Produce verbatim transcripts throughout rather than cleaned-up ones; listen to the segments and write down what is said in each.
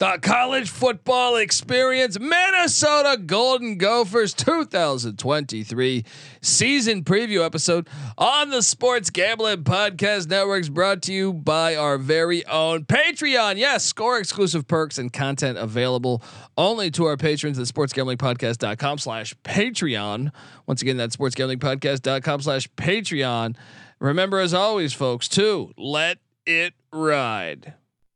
The college football experience, Minnesota Golden Gophers two thousand twenty-three season preview episode on the Sports Gambling Podcast Networks, brought to you by our very own Patreon. Yes, score exclusive perks and content available only to our patrons at sportsgamblingpodcast.com slash Patreon. Once again, that's sportsgamblingpodcast.com slash Patreon. Remember, as always, folks, to let it ride.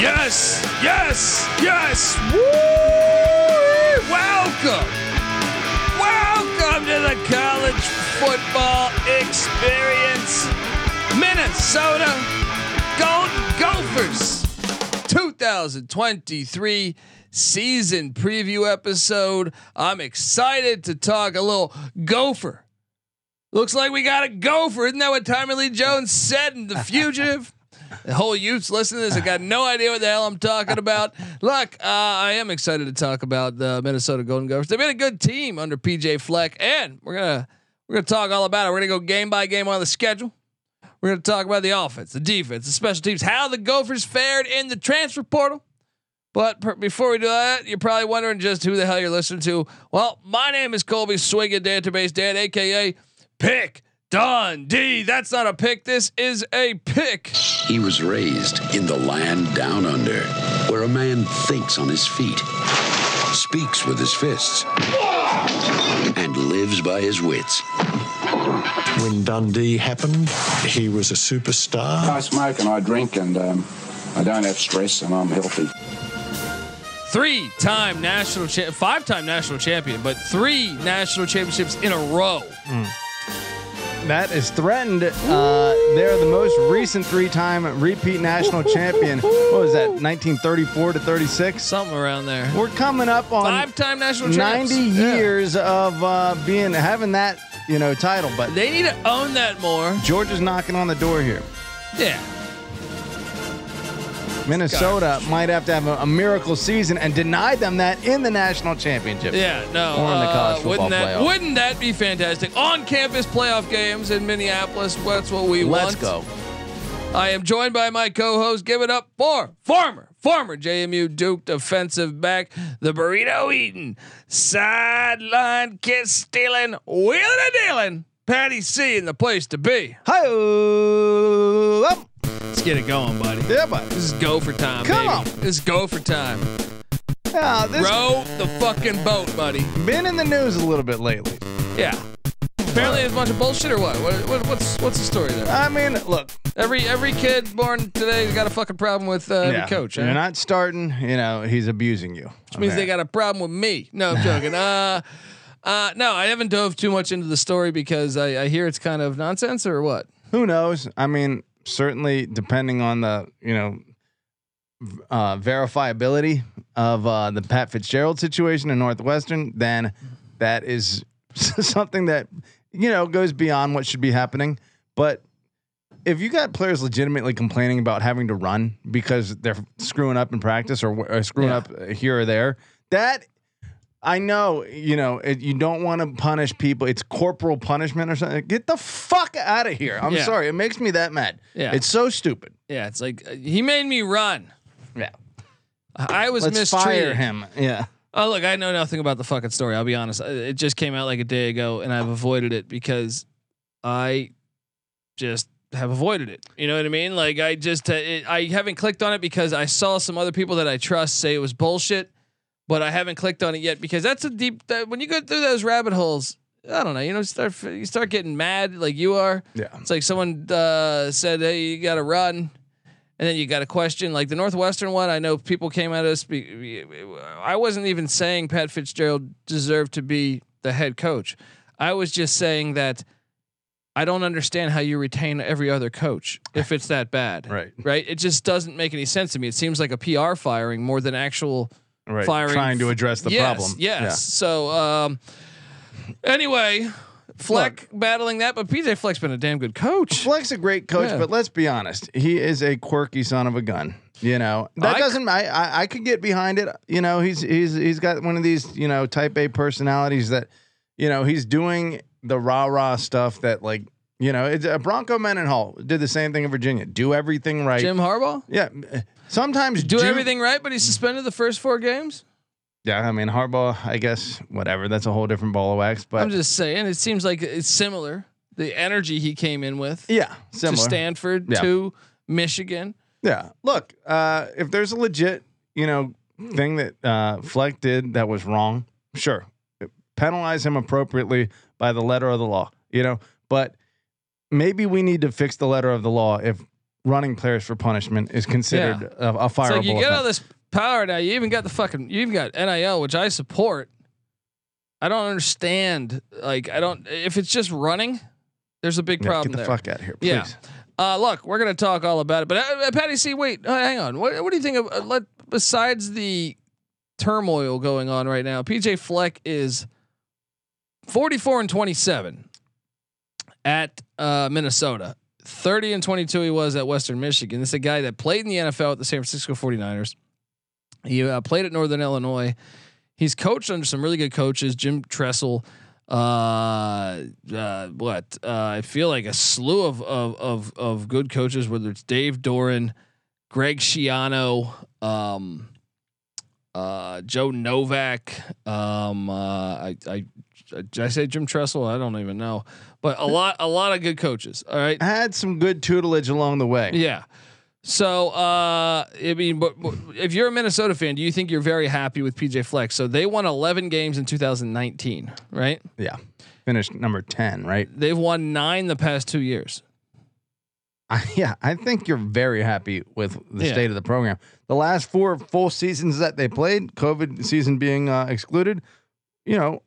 Yes, yes, yes. Woo! Welcome. Welcome to the college football experience. Minnesota Golden Gophers two thousand twenty-three season preview episode. I'm excited to talk a little Gopher. Looks like we got a Gopher. Isn't that what Tommy Lee Jones said in The Fugitive? The whole youths listening to this, I got no idea what the hell I'm talking about. Look, uh, I am excited to talk about the Minnesota Golden Gophers. They've been a good team under P J Fleck, and we're gonna we're gonna talk all about it. We're gonna go game by game on the schedule. We're gonna talk about the offense, the defense, the special teams, how the Gophers fared in the transfer portal. But per- before we do that, you're probably wondering just who the hell you're listening to. Well, my name is Colby Swiggum, Database Dan, aka Pick Dundee. That's not a pick. This is a pick. He was raised in the land down under, where a man thinks on his feet, speaks with his fists, and lives by his wits. When Dundee happened, he was a superstar. I smoke and I drink, and um, I don't have stress, and I'm healthy. Three-time national, cha- five-time national champion, but three national championships in a row. Mm. That is threatened. Uh, they're the most recent three-time repeat national champion. What was that, nineteen thirty-four to thirty-six? Something around there. We're coming up on five-time national ninety champs. years yeah. of uh, being having that you know title, but they need to own that more. Georgia's knocking on the door here. Yeah. Minnesota Gosh. might have to have a, a miracle season and deny them that in the national championship. Yeah, no. Or in the college uh, football wouldn't that, playoff. Wouldn't that be fantastic? On-campus playoff games in Minneapolis. That's what we Let's want. Let's go. I am joined by my co-host. Give it up for former, former J M U Duke defensive back, the burrito-eating, sideline kiss-stealing, wheeling-and-dealing Patty C in the place to be. Hi-oh! Up. Let's get it going, buddy. Yeah, buddy. This is Gopher time, Come baby. on. This is Gopher time. Yeah, this Row the fucking boat, buddy. Been in the news a little bit lately. Yeah. Apparently it's a bunch of bullshit or what? What, what what's what's the story there? I mean, look. Every every kid born today's got a fucking problem with uh, yeah. every coach. You're right? not starting, you know, he's abusing you. Which means okay. they got a problem with me. No, I'm joking. uh, uh, no, I haven't dove too much into the story because I, I hear it's kind of nonsense or what? Who knows? I mean... Certainly, depending on the you know uh, verifiability of uh, the Pat Fitzgerald situation in Northwestern, then that is something that you know goes beyond what should be happening. But if you got players legitimately complaining about having to run because they're screwing up in practice or, or screwing yeah. up here or there, that I know you know it, you don't want to punish people. It's corporal punishment or something. Get the fuck out of here. I'm yeah. sorry. It makes me that mad. Yeah, it's so stupid. Yeah, it's like uh, he made me run. Yeah, I was Let's mistreated. Fire him. Yeah. Oh look, I know nothing about the fucking story. I'll be honest. It just came out like a day ago, and I've avoided it because I just have avoided it. You know what I mean? Like I just uh, it, I haven't clicked on it because I saw some other people that I trust say it was bullshit. But I haven't clicked on it yet because that's a deep. That, when you go through those rabbit holes, I don't know. You know, start you start getting mad like you are. Yeah, it's like someone uh, said, "Hey, you got to run," and then you got a question like the Northwestern one. I know people came at us. I wasn't even saying Pat Fitzgerald deserved to be the head coach. I was just saying that I don't understand how you retain every other coach if it's that bad. Right. Right. It just doesn't make any sense to me. It seems like a P R firing more than actual right, firing, trying to address the yes, problem. Yes. Yeah. So um, anyway, Fleck Look, battling that, but P J Fleck's been a damn good coach. Fleck's a great coach, yeah. but let's be honest, he is a quirky son of a gun. You know that I doesn't. I, I I could get behind it. You know he's he's he's got one of these you know type A personalities that, you know, he's doing the rah rah stuff that like. You know, it's uh, Bronco Mendenhall did the same thing in Virginia. Do everything right. Jim Harbaugh? Yeah. Sometimes do, do everything right, but he's suspended the first four games. Yeah, I mean Harbaugh, I guess whatever. That's a whole different ball of wax. But I'm just saying, it seems like it's similar. The energy he came in with. Yeah, similar. To Stanford, yeah. to Michigan. Yeah. Look, uh, if there's a legit, you know, thing that uh, Fleck did that was wrong, sure, penalize him appropriately by the letter of the law. You know, but maybe we need to fix the letter of the law if running players for punishment is considered yeah. a, a fireable. So you get all this power now. You even got the fucking. You even got N I L, which I support. I don't understand. Like I don't. If it's just running, there's a big yeah, problem. Get the there. fuck out of here, please. Yeah. Uh, look, we're gonna talk all about it. But uh, Patty C, wait, oh, hang on. What, what do you think of? Uh, let besides the turmoil going on right now, P J Fleck is forty-four and twenty-seven. At uh, Minnesota, thirty and twenty-two he was at Western Michigan. This is a guy that played in the N F L at the San Francisco forty-niners. He uh, played at Northern Illinois. He's coached under some really good coaches, Jim Tressel. Uh, uh, what uh, I feel like a slew of of of of good coaches, whether it's Dave Doran, Greg Shiano, um, uh, Joe Novak. Um, uh, I. I Did I say Jim Tressel? I don't even know, but a lot, a lot of good coaches. All right, I had some good tutelage along the way. Yeah. So, uh, I mean, but, but if you're a Minnesota fan, do you think you're very happy with P J Fleck? So they won eleven games in two thousand nineteen, right? Yeah, finished number ten, right? They've won nine the past two years. I, yeah, I think you're very happy with the yeah. state of the program. The last four full seasons that they played, COVID season being uh, excluded, you know.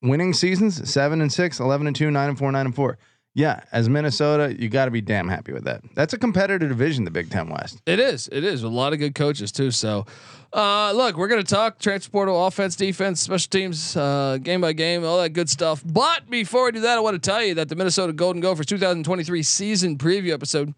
Winning seasons, seven and six, eleven and two, nine and four, nine and four. Yeah. As Minnesota, you gotta be damn happy with that. That's a competitive division, the Big Ten West. It is. It is a lot of good coaches too. So uh, look, we're going to talk transfer portal, offense, defense, special teams, uh, game by game, all that good stuff. But before we do that, I want to tell you that the Minnesota Golden Gophers two thousand twenty-three season preview episode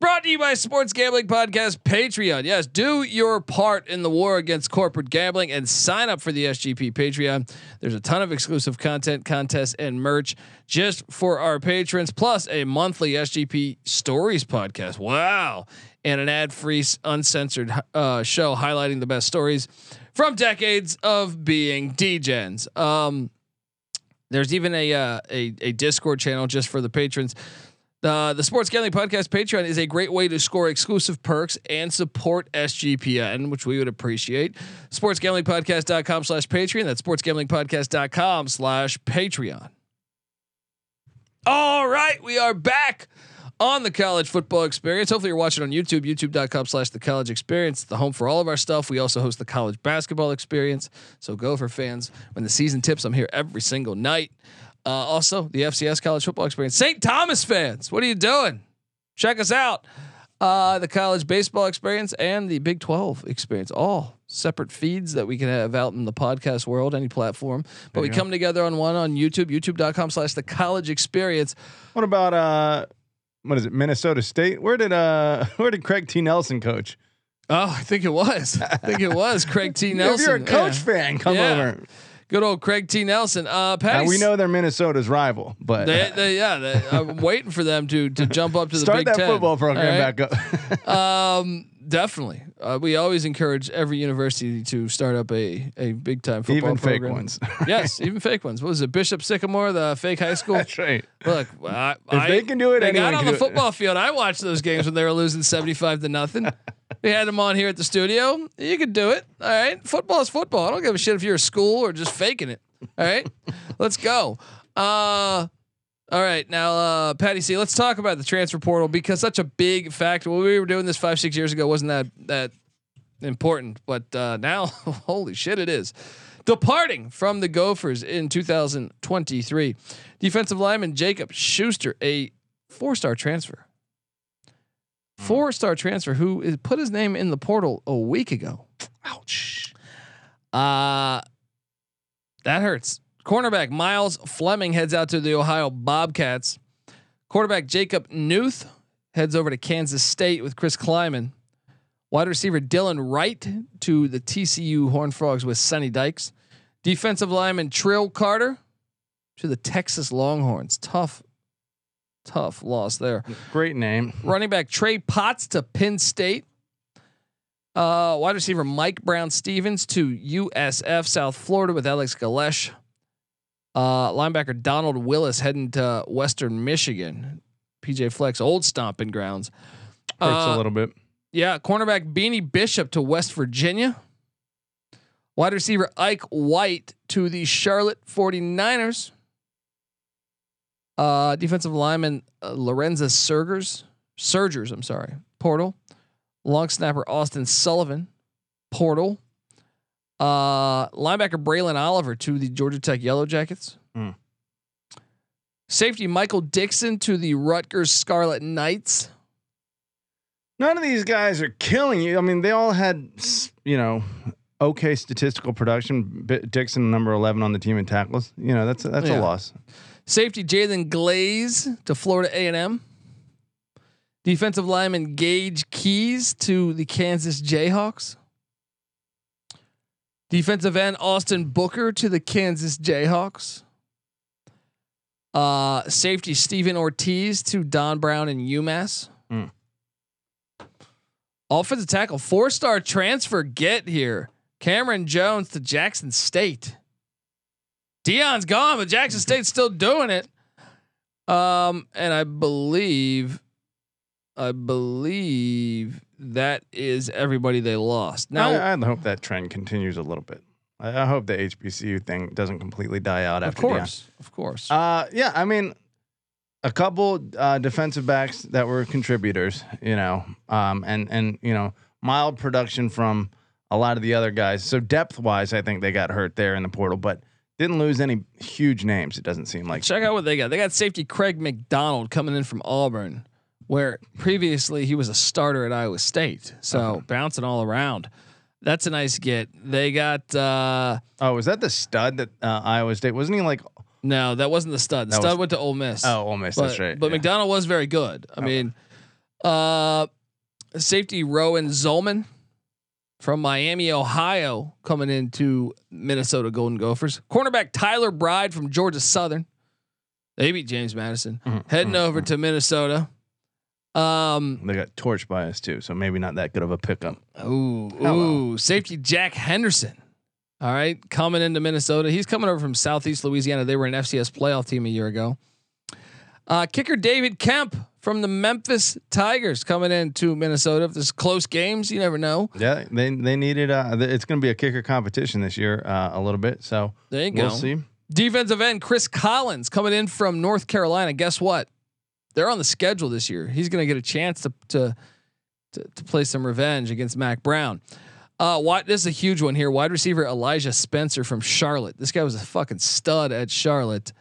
brought to you by Sports Gambling Podcast Patreon. Yes. Do your part in the war against corporate gambling and sign up for the S G P Patreon. There's a ton of exclusive content, contests, and merch just for our patrons, plus a monthly S G P Stories podcast. Wow. And an ad free uncensored uh, show highlighting the best stories from decades of being D-gens. Um, there's even a, uh, a, a Discord channel just for the patrons. Uh, the Sports Gambling Podcast Patreon is a great way to score exclusive perks and support S G P N, which we would appreciate. sports gambling podcast dot com slash Patreon. That's sports gambling podcast dot com slash Patreon. All right, we are back on the College Football Experience. Hopefully you're watching on YouTube, youtube dot com slash the college experience, the home for all of our stuff. We also host the College Basketball Experience. So Gopher fans, when the season tips, I'm here every single night. Uh, also, the F C S College Football Experience. Saint Thomas fans, what are you doing? Check us out. Uh, the College Baseball Experience and the Big twelve Experience. All separate feeds that we can have out in the podcast world, any platform. But we go. come together on one on YouTube, youtube dot com slash the college experience. What about, uh, what is it, Minnesota State? Where did uh, where did Craig T. Nelson coach? Oh, I think it was. I think it was Craig T. Nelson. If you're a coach yeah. fan, come yeah. over. Good old Craig T. Nelson. Uh, Patty, now we know they're Minnesota's rival, but they, they, yeah, they, I'm waiting for them to to jump up to the Big Ten. Start that football program right? back up. um, definitely. Uh, we always encourage every university to start up a a big time football even program. Even fake ones. Right? Yes, even fake ones. What was it, Bishop Sycamore, the fake high school? That's right. Look, I, if I, they can do it, they got on the football it. field. I watched those games when they were losing seventy-five to nothing. We had him on here at the studio. You could do it. All right. Football is football. I don't give a shit if you're a school or just faking it. All right. Let's go. Uh, all right. Now, uh, Patty C, let's talk about the transfer portal because such a big factor. When we were doing this five, six years ago, wasn't that, that important, but uh, now, holy shit, it is. Departing from the Gophers in two thousand twenty-three, defensive lineman Jacob Schuster, a four-star transfer. Four-star transfer who is put his name in the portal a week ago. Ouch. Uh, that hurts. Cornerback Miles Fleming heads out to the Ohio Bobcats. Quarterback Jacob Newth heads over to Kansas State with Chris Kleiman. Wide receiver Dylan Wright to the T C U Horned Frogs with Sonny Dykes. Defensive lineman Trill Carter to the Texas Longhorns. Tough, tough loss there. Great name. Running back Trey Potts to Penn State. Uh, wide receiver Mike Brown Stevens to U S F South Florida with Alex Galesh. Uh, linebacker Donald Willis heading to Western Michigan. P J Fleck's old stomping grounds. Hurts uh, a little bit. Yeah. Cornerback Beanie Bishop to West Virginia. Wide receiver Ike White to the Charlotte forty-niners. Uh, defensive lineman uh, Lorenzo Sergers. Sergers, I'm sorry. Portal. Long snapper Austin Sullivan, portal. Uh, linebacker Braylon Oliver to the Georgia Tech Yellow Jackets. Mm. Safety Michael Dixon to the Rutgers Scarlet Knights. None of these guys are killing you. I mean, they all had, you know, okay statistical production. B- Dixon number eleven on the team in tackles. You know, that's that's yeah. a loss. Safety Jalen Glaze to Florida A and M. Defensive lineman Gage Keys to the Kansas Jayhawks. Defensive end Austin Booker to the Kansas Jayhawks. Uh, safety Steven Ortiz to Don Brown and UMass. Mm. Offensive tackle four-star transfer get here. Cameron Jones to Jackson State. Dion's gone, but Jackson State's still doing it. Um, and I believe. I believe that is everybody they lost. Now I, I hope that trend continues a little bit. I, I hope the H B C U thing doesn't completely die out after. Of course, Deion. of course. Uh, yeah, I mean, a couple uh, defensive backs that were contributors, you know, um, and and you know, mild production from a lot of the other guys. So depth wise, I think they got hurt there in the portal, but didn't lose any huge names. It doesn't seem like. Check out what they got. They got safety Craig McDonald coming in from Auburn, where previously he was a starter at Iowa State. So uh-huh. bouncing all around. That's a nice get. They got, uh, oh, was that the stud that uh, Iowa State? Wasn't he like, no, that wasn't the stud. The stud was, went to Ole Miss. Oh, Ole Miss. But, that's right. But yeah. McDonald was very good. I okay. mean, uh, safety Rowan Zolman from Miami, Ohio, coming into Minnesota Golden Gophers. Cornerback Tyler Bride from Georgia Southern. They beat James Madison. Mm-hmm. Heading mm-hmm. over to Minnesota. Um, they got torched by us too, so maybe not that good of a pickup. Ooh, ooh, safety Jack Henderson. All right, coming into Minnesota, he's coming over from Southeast Louisiana. They were an F C S playoff team a year ago. Uh, kicker David Kemp from the Memphis Tigers coming into Minnesota. If there's close games, you never know. Yeah, they they needed. Uh, it's going to be a kicker competition this year uh, a little bit. So there you we'll go. See. Defensive end Chris Collins coming in from North Carolina. Guess what? They're on the schedule this year. He's going to get a chance to, to to to play some revenge against Mac Brown. Uh, why, this is a huge one here. Wide receiver Elijah Spencer from Charlotte. This guy was a fucking stud at Charlotte.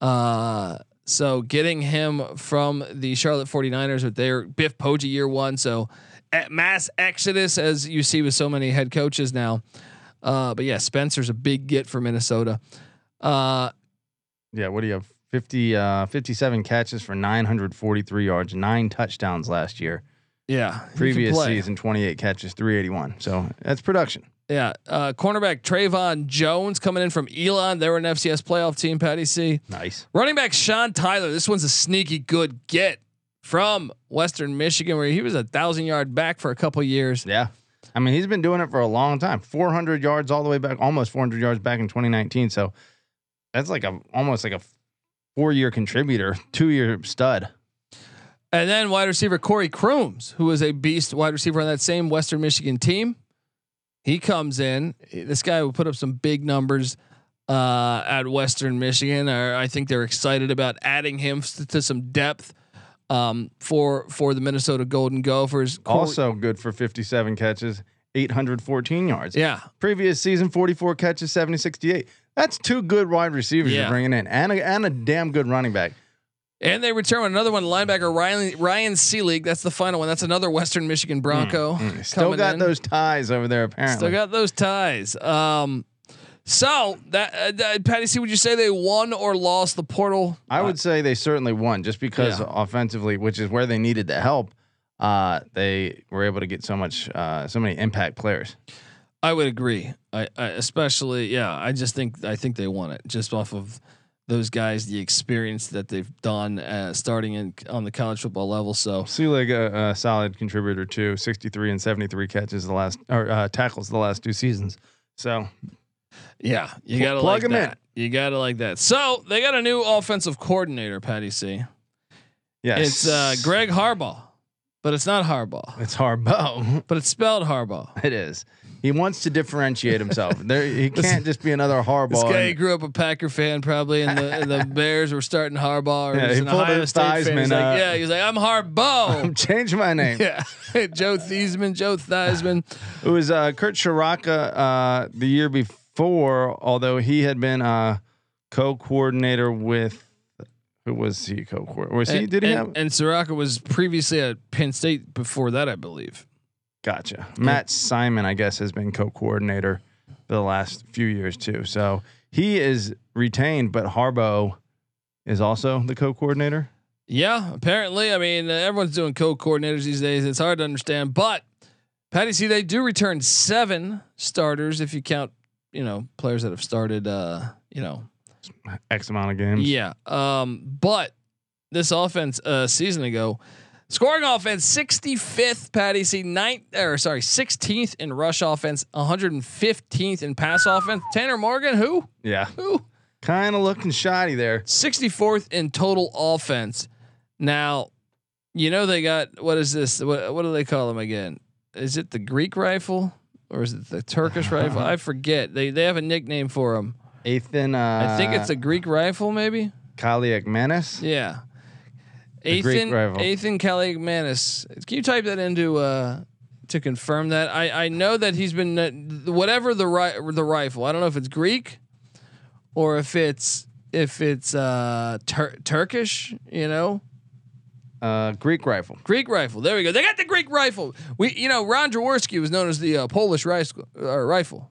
Uh, so getting him from the Charlotte forty-niners with their Biff Poggi year one. So at mass exodus, as you see with so many head coaches now. Uh, but yeah, Spencer's a big get for Minnesota. Uh, yeah, what do you have? fifty, uh, fifty-seven catches for nine hundred forty-three yards, nine touchdowns last year. Yeah. Previous season, twenty-eight catches, three eighty-one. So that's production. Yeah. Uh, cornerback Trayvon Jones coming in from Elon. They were an F C S playoff team, Patty C. Nice. Running back Sean Tyler. This one's a sneaky good get from Western Michigan, where he was a thousand yard back for a couple years. Yeah. I mean, he's been doing it for a long time. four hundred yards all the way back, almost four hundred yards back in twenty nineteen. So that's like a, almost like a, four-year contributor, two-year stud. And then wide receiver Corey Crooms, who is a beast wide receiver on that same Western Michigan team. He comes in. This guy will put up some big numbers uh, at Western Michigan. Or I think they're excited about adding him to some depth um, for for the Minnesota Golden Gophers. Corey- also good for fifty-seven catches, eight hundred fourteen yards. Yeah. Previous season, forty-four catches, seventy sixty-eight. That's two good wide receivers yeah. you're bringing in, and a, and a damn good running back. And they return with another one, linebacker Ryan Ryan Selig. That's the final one. That's another Western Michigan Bronco. Mm, mm. Still got in. Those ties over there, apparently. Still got those ties. Um, so that, uh, that Patty C, would you say they won or lost the portal? I would uh, say they certainly won, just because yeah. offensively, which is where they needed the help, uh, they were able to get so much, uh, so many impact players. I would agree. I, I especially, yeah. I just think I think they won it just off of those guys, the experience that they've done uh, starting in on the college football level. So Selig, a, a solid contributor too, sixty-three and seventy-three catches the last or uh, tackles the last two seasons. So yeah, you gotta plug like that. In. You gotta like that. So they got a new offensive coordinator, Patty C. Yes, it's uh, Greg Harbaugh, but it's not Harbaugh. It's Harbaugh, but it's spelled Harbaugh. It is. He wants to differentiate himself. There, he can't just be another Harbaugh. This guy grew up a Packer fan, probably, and the, and the Bears were starting Harbaugh. Or yeah, he pulled a Theismann. He's like, uh, yeah, he's like, I'm Harbaugh. I'm changed my name. Yeah, Joe Theismann, Joe Theismann. It was uh, Kurt Schiraka uh, the year before, although he had been uh, co-coordinator with. Who was he co-coordinator? Was and, he? Did he and, have? And Schiraka was previously at Penn State before that, I believe. Gotcha. Matt Simon, I guess, has been co-coordinator for the last few years too. So he is retained, but Harbaugh is also the co-coordinator. Yeah, apparently. I mean, everyone's doing co-coordinators these days. It's hard to understand. But Patty C, they do return seven starters if you count, you know, players that have started, uh, you know, X amount of games. Yeah. Um, but this offense uh, season ago. Scoring offense sixty-fifth, Patty C, ninth or sorry, sixteenth in rush offense, one hundred fifteenth in pass offense. Tanner Morgan, who? Yeah. Who? Kind of looking shoddy there. sixty-fourth in total offense. Now, you know they got what is this? What what do they call them again? Is it the Greek rifle or is it the Turkish rifle? I forget. They they have a nickname for them. Athan uh, I think it's a Greek rifle maybe. Kaliakmanis? Yeah. Athan Athan Kaliakmanis. Can you type that into uh, to confirm that? I I know that he's been uh, whatever the ri- the rifle. I don't know if it's Greek or if it's if it's uh, Tur- Turkish. You know, uh, Greek rifle. Greek rifle. There we go. They got the Greek rifle. We you know Ron Jaworski was known as the uh, Polish rice, uh, rifle.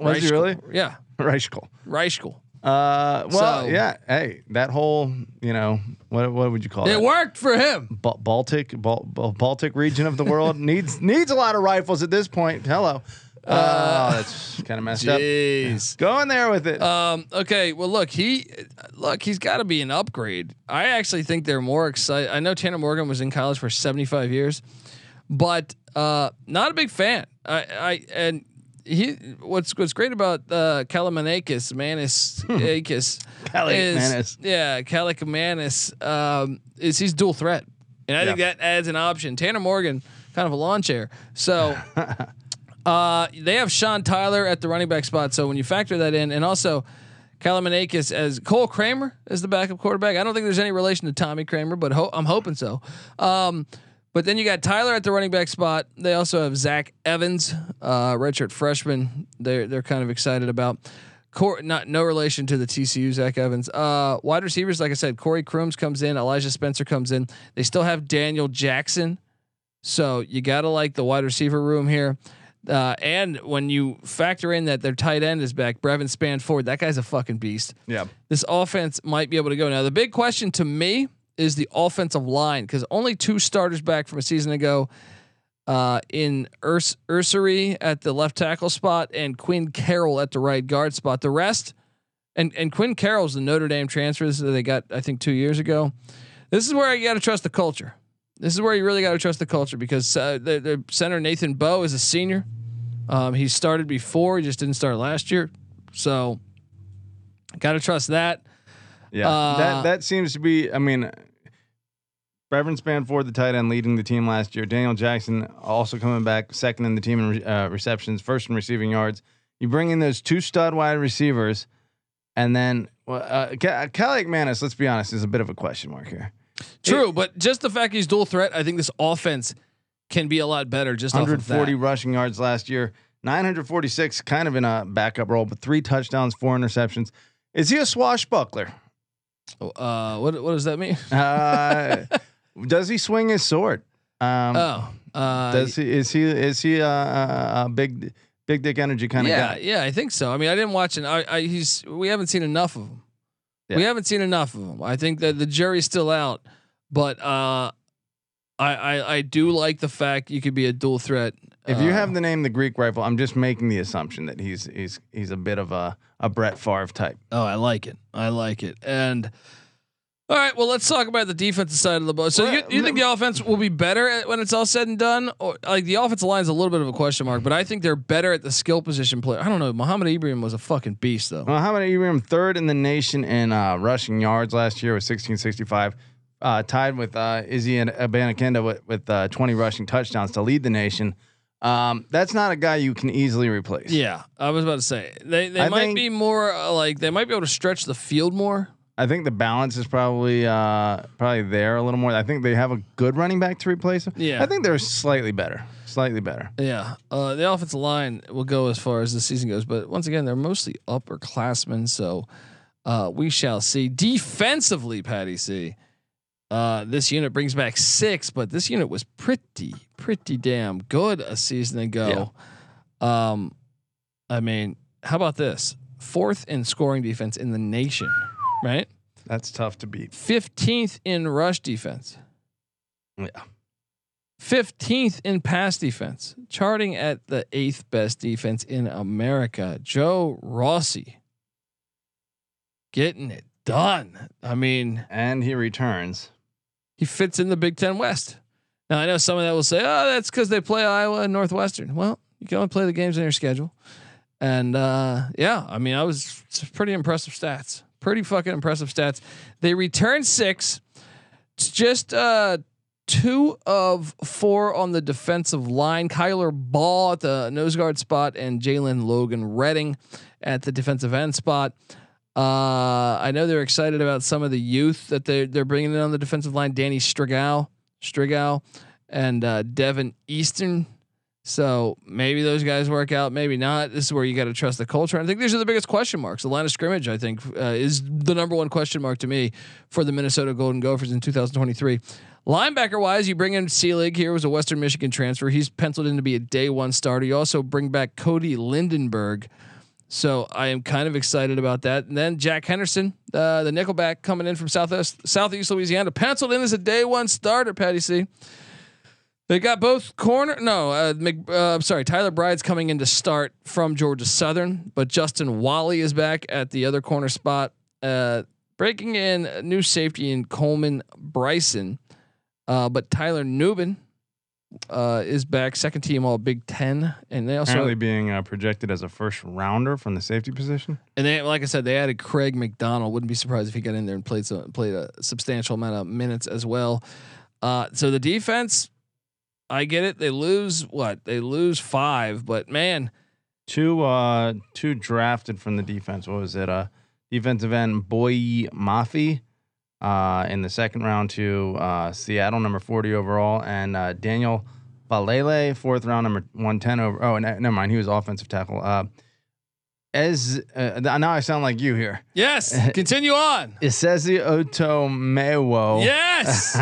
Was he really? Yeah. Reichel. Reichel. Uh well so, yeah hey that whole you know what what would you call it? It worked for him. Ba- Baltic Bal- Bal- Baltic region of the world needs needs a lot of rifles at this point. Hello, uh, uh, that's kind of messed geez. up. Go in there with it. Um. Okay. Well, look he look he's got to be an upgrade. I actually think they're more excited. I know Tanner Morgan was in college for seventy-five years, but uh, not a big fan. I I and. He what's what's great about uh, Kaliakmanis Manis Akis is yeah Kaliakmanis um, is he's dual threat, and I yeah. think that adds an option. Tanner Morgan kind of a lawn chair, so uh, they have Sean Tyler at the running back spot. So when you factor that in, and also Kaliakmanis as Cole Kramer as the backup quarterback. I don't think there's any relation to Tommy Kramer, but ho- I'm hoping so. Um, But then you got Tyler at the running back spot. They also have Zach Evans, uh, redshirt freshman. They're they're kind of excited about. Cor- not no relation to the T C U Zach Evans. Uh, wide receivers, like I said, Corey Crooms comes in, Elijah Spencer comes in. They still have Daniel Jackson, so you gotta like the wide receiver room here. Uh, and when you factor in that their tight end is back, Brevin Spanford, that guy's a fucking beast. Yeah, this offense might be able to go. Now the big question to me is the offensive line, because only two starters back from a season ago uh, in Urs- Ursary at the left tackle spot and Quinn Carroll at the right guard spot. The rest and, and Quinn Carroll's the Notre Dame transfer that they got, I think two years ago. This is where you got to trust the culture. This is where you really got to trust the culture because uh, the, the center Nathan Bowe is a senior. Um, he started before, he just didn't start last year. So got to trust that. Yeah, uh, that that seems to be. I mean, Brevin Spanford, the tight end, leading the team last year. Daniel Jackson also coming back second in the team in re, uh, receptions, first in receiving yards. You bring in those two stud wide receivers, and then well, uh, Kaliakmanis. Let's be honest, is a bit of a question mark here. True, it, but just the fact he's dual threat, I think this offense can be a lot better. Just one hundred forty off of that. Rushing yards last year, nine hundred forty-six, kind of in a backup role, but three touchdowns, four interceptions. Is he a swashbuckler? Uh, what what does that mean? uh, does he swing his sword? Um, oh, uh, does he? Is he? Is he a, a big big dick energy kind yeah, of guy? Yeah, I think so. I mean, I didn't watch it. I, I he's we haven't seen enough of him. Yeah. We haven't seen enough of him. I think that the jury's still out, but uh, I, I I do like the fact you could be a dual threat. If you have the name the Greek Rifle, I'm just making the assumption that he's he's he's a bit of a a Brett Favre type. Oh, I like it. I like it. And all right, well, let's talk about the defensive side of the ball. So well, you you think the offense will be better at, when it's all said and done, or like the offensive line is a little bit of a question mark, but I think they're better at the skill position player. I don't know. Muhammad Ibrahim was a fucking beast though. Muhammad Ibrahim third in the nation in uh, rushing yards last year with sixteen sixty-five. Uh, tied with uh, Izzy and Abanikenda with, with uh, twenty rushing touchdowns to lead the nation. Um, that's not a guy you can easily replace. Yeah, I was about to say they they I might think, be more uh, like they might be able to stretch the field more. I think the balance is probably uh, probably there a little more. I think they have a good running back to replace him. Yeah, I think they're slightly better, slightly better. Yeah, uh, the offensive line will go as far as the season goes, but once again, they're mostly upperclassmen, so uh, we shall see. Defensively, Patty C. Uh, this unit brings back six, but this unit was pretty, pretty damn good a season ago. Yeah. Um, I mean, how about this? Fourth in scoring defense in the nation, right? That's tough to beat. fifteenth in rush defense. Yeah. fifteenth in pass defense, charting at the eighth best defense in America. Joe Rossi getting it done. I mean, and he returns. He fits in the Big Ten West. Now I know some of that will say, "Oh, that's because they play Iowa and Northwestern." Well, you can only play the games in your schedule. And uh, yeah, I mean, I was pretty impressive stats. Pretty fucking impressive stats. They return six. It's just uh, two of four on the defensive line. Kyler Ball at the nose guard spot, and Jalen Logan Redding at the defensive end spot. Uh, I know they're excited about some of the youth that they they're bringing in on the defensive line. Danny Strigow, Strigow, and uh, Devin Easton. So maybe those guys work out, maybe not. This is where you got to trust the culture. I think these are the biggest question marks. The line of scrimmage, I think, uh, is the number one question mark to me for the Minnesota Golden Gophers in two thousand twenty-three. Linebacker wise, you bring in Seelig. Here was a Western Michigan transfer. He's penciled in to be a day one starter. You also bring back Cody Lindenberg. So I am kind of excited about that. And then Jack Henderson, uh, the nickelback coming in from Southwest Southeast Louisiana, penciled in as a day one starter. Patty C. They got both corner. No, uh, Mc, uh, I'm sorry. Tyler Bride's coming in to start from Georgia Southern, but Justin Wally is back at the other corner spot, uh, breaking in new safety in Coleman Bryson. Uh, but Tyler Nubin Uh, is back, second team all Big Ten, and they also apparently being uh, projected as a first rounder from the safety position. And they, like I said, they added Craig McDonald. Wouldn't be surprised if he got in there and played some, played a substantial amount of minutes as well. Uh, so the defense, I get it. They lose what? They lose five, but man, two uh, two drafted from the defense. What was it? Uh, defensive end Boye Mafi. Uh, in the second round to uh, Seattle, number forty overall, and uh, Daniel Valele, fourth round, number one ten over. Oh, ne- never mind, he was offensive tackle. Uh, as uh, now I sound like you here. Yes, continue on. Isezi Otomewo. Yes,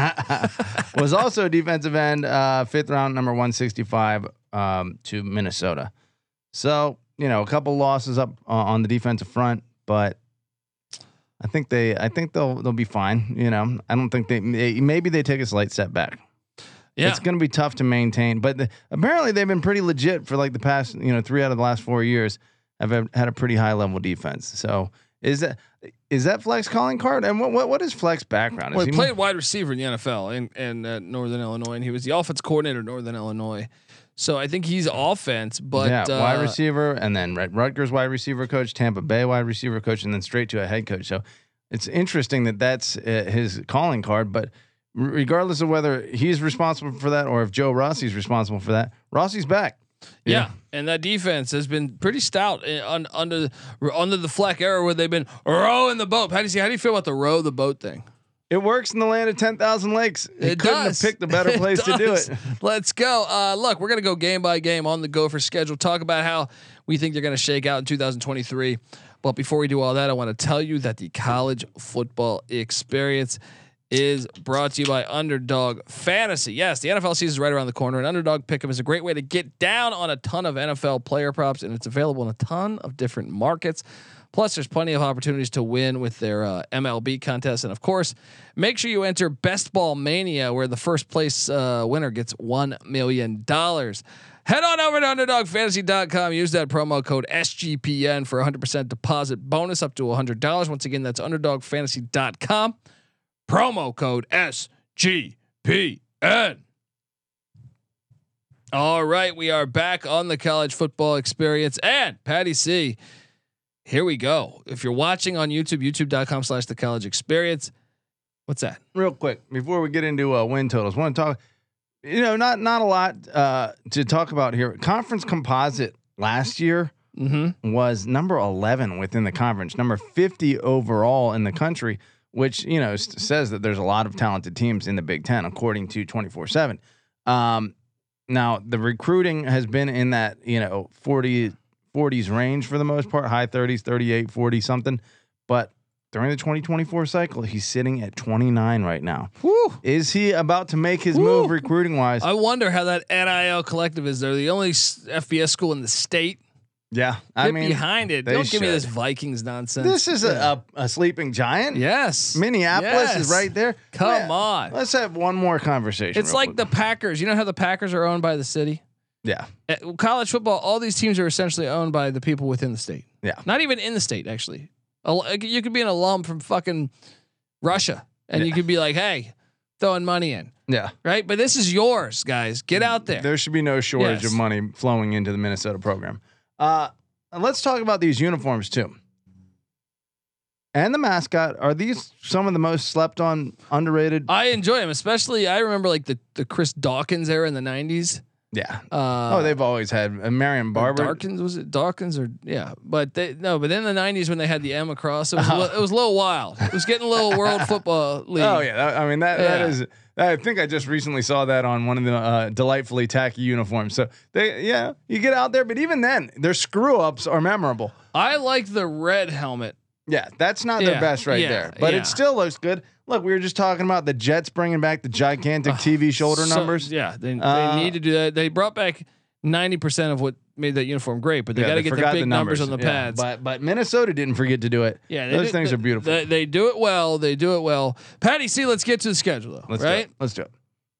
was also defensive end, uh, fifth round, number one sixty five, um, to Minnesota. So you know, a couple losses up uh, on the defensive front, but I think they, I think they'll, they'll be fine. You know, I don't think they, they maybe they take a slight setback. Yeah. It's going to be tough to maintain, but the, apparently they've been pretty legit for like the past, you know, three out of the last four years. I've had a pretty high level defense. So is that, is that Fleck's calling card? And what, what, what is Fleck's background? Well, he, he played more? wide receiver in the N F L and, and uh, Northern Illinois, and he was the offense coordinator at Northern Illinois. So I think he's offense, but yeah, uh, wide receiver, and then Rutgers wide receiver coach, Tampa Bay wide receiver coach, and then straight to a head coach. So it's interesting that that's uh, his calling card. But regardless of whether he's responsible for that or if Joe Rossi's responsible for that, Rossi's back. Yeah, yeah, and that defense has been pretty stout on, under the, under the Fleck era, where they've been rowing the boat. How do you see, how do you feel about the row the boat thing? It works in the land of ten thousand lakes. It, it couldn't does. have picked a better place to do it. Let's go. Uh, look, we're going to go game by game on the Gopher schedule. Talk about how we think they're going to shake out in two thousand twenty-three. But before we do all that, I want to tell you that the college football experience is brought to you by Underdog Fantasy. Yes, the N F L season is right around the corner, and Underdog Pick'em is a great way to get down on a ton of N F L player props, and it's available in a ton of different markets. Plus, there's plenty of opportunities to win with their uh, M L B contest. And of course, make sure you enter Best Ball Mania, where the first place uh, winner gets one million dollars. Head on over to underdog fantasy dot com. Use that promo code S G P N for one hundred percent deposit bonus up to one hundred dollars. Once again, that's underdog fantasy dot com. Promo code S G P N. All right, we are back on the college football experience. And Patty C, here we go. If you're watching on YouTube, youtube.com slash the college experience. What's that? Real quick, before we get into uh, win totals, want to talk, you know, not not a lot uh, to talk about here. Conference composite last year mm-hmm. was number eleven within the conference, number fifty overall in the country, which, you know, st- says that there's a lot of talented teams in the Big Ten, according to twenty-four seven. Um, now, the recruiting has been in that, you know, forty, forties range for the most part, high thirties, thirty-eight, forty something. But during the twenty twenty-four cycle, he's sitting at twenty-nine right now. Woo. Is he about to make his Woo. move recruiting wise? I wonder how that N I L collective is. They're the only F B S school in the state. Yeah, I Get mean, behind it. Don't should. give me this Vikings nonsense. This is yeah. a, a sleeping giant. Yes, Minneapolis yes. is right there. Come yeah. on, let's have one more conversation. It's like quick. the Packers. You know how the Packers are owned by the city? Yeah. At college football, all these teams are essentially owned by the people within the state. Yeah, not even in the state actually. You could be an alum from fucking Russia, and yeah. you could be like, "Hey, throwing money in." Yeah. Right. But this is yours, guys. Get out there. There should be no shortage yes. of money flowing into the Minnesota program. Uh, and let's talk about these uniforms too. And the mascot. Are these some of the most slept on, underrated? I enjoy them, especially. I remember like the the Chris Dawkins era in the nineties. Yeah. Uh, oh, they've always had uh, Marion Barber. Dawkins was it Dawkins or yeah? But they no. But in the nineties when they had the M across, it was uh-huh. it was a little wild. It was getting a little World Football League. Oh yeah. I mean that yeah. that is. I think I just recently saw that on one of the uh, delightfully tacky uniforms. So they, yeah, you get out there, but even then, their screw ups are memorable. I like the red helmet. Yeah, that's not yeah, their best right yeah, there, but yeah. it still looks good. Look, we were just talking about the Jets bringing back the gigantic uh, T V shoulder so, numbers. Yeah, they, they uh, need to do that. They brought back ninety percent of what made that uniform great, but they yeah, got to get the big the numbers. numbers on the yeah, pads. But but Minnesota didn't forget to do it. Yeah, those did, things they, are beautiful. They, they do it well. They do it well. Patty C, let's get to the schedule though. Let's right? do it. Let's do it.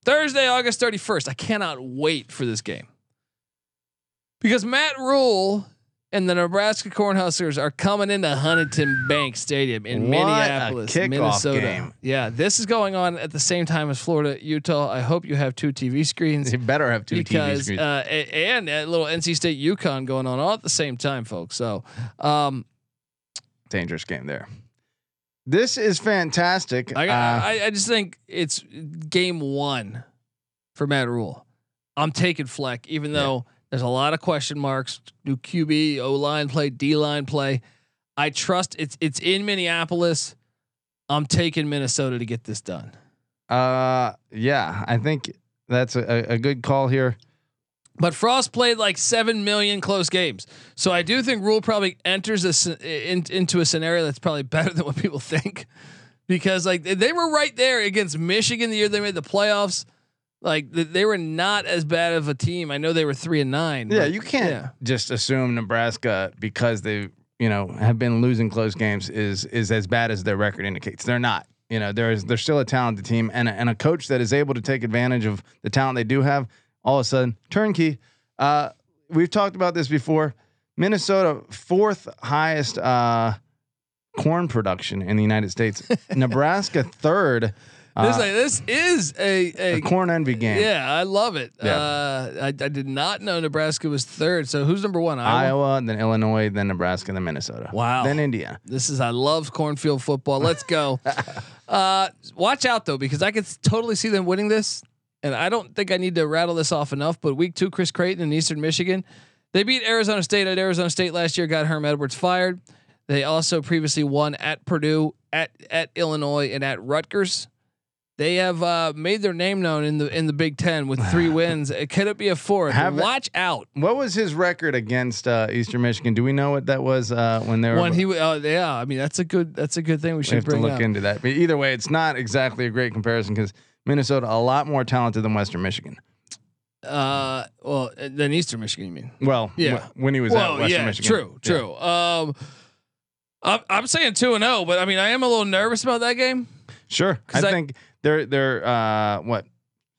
Thursday, August thirty first. I cannot wait for this game because Matt Rule and the Nebraska Cornhuskers are coming into Huntington Bank Stadium in what Minneapolis, a Minnesota. Game. Yeah, this is going on at the same time as Florida, Utah. I hope you have two T V screens. You better have two because, T V screens. Uh, and a little N C State UConn going on all at the same time, folks. So, um, dangerous game there. This is fantastic. I, uh, I, I just think it's game one for Matt Rule. I'm taking Fleck, even though. Yeah. There's a lot of question marks. Do Q B, O line play, D line play? I trust it's it's in Minneapolis. I'm taking Minnesota to get this done. Uh, yeah, I think that's a, a good call here. But Frost played like seven million close games, so I do think Rule probably enters a, in, into a scenario that's probably better than what people think, because like they were right there against Michigan the year they made the playoffs. Like th- they were not as bad of a team. I know they were three and nine. Yeah, you can't yeah. just assume Nebraska because they, you know, have been losing close games is is as bad as their record indicates. They're not. You know, there is they're still a talented team and a, and a coach that is able to take advantage of the talent they do have. All of a sudden, turnkey. Uh, we've talked about this before. Minnesota fourth highest uh, corn production in the United States. Nebraska third. Uh, this, like, this is a, a, a corn envy game. Yeah, I love it. Yeah. Uh, I, I did not know Nebraska was third. So who's number one? Iowa, Iowa then Illinois, then Nebraska, then Minnesota. Wow. Then Indiana. This is I love cornfield football. Let's go. uh, watch out though, because I could totally see them winning this, and I don't think I need to rattle this off enough. But week two, Chris Creighton in Eastern Michigan, they beat Arizona State at Arizona State last year. Got Herm Edwards fired. They also previously won at Purdue, at at Illinois, and at Rutgers. They have uh, made their name known in the in the Big Ten with three wins. Could it be a fourth? Have Watch it, out! What was his record against uh, Eastern Michigan? Do we know what that was uh, when they were? When he, uh, yeah, I mean that's a good that's a good thing we, we should have bring to look up. into that. But either way, it's not exactly a great comparison because Minnesota a lot more talented than Western Michigan. Uh, well, than Eastern Michigan, you mean? Well, yeah. W- when he was well, at Western yeah, Michigan, true, true. Yeah. Um, I'm, I'm saying two and zero, but I mean I am a little nervous about that game. Sure, I, I think. They're they're uh, what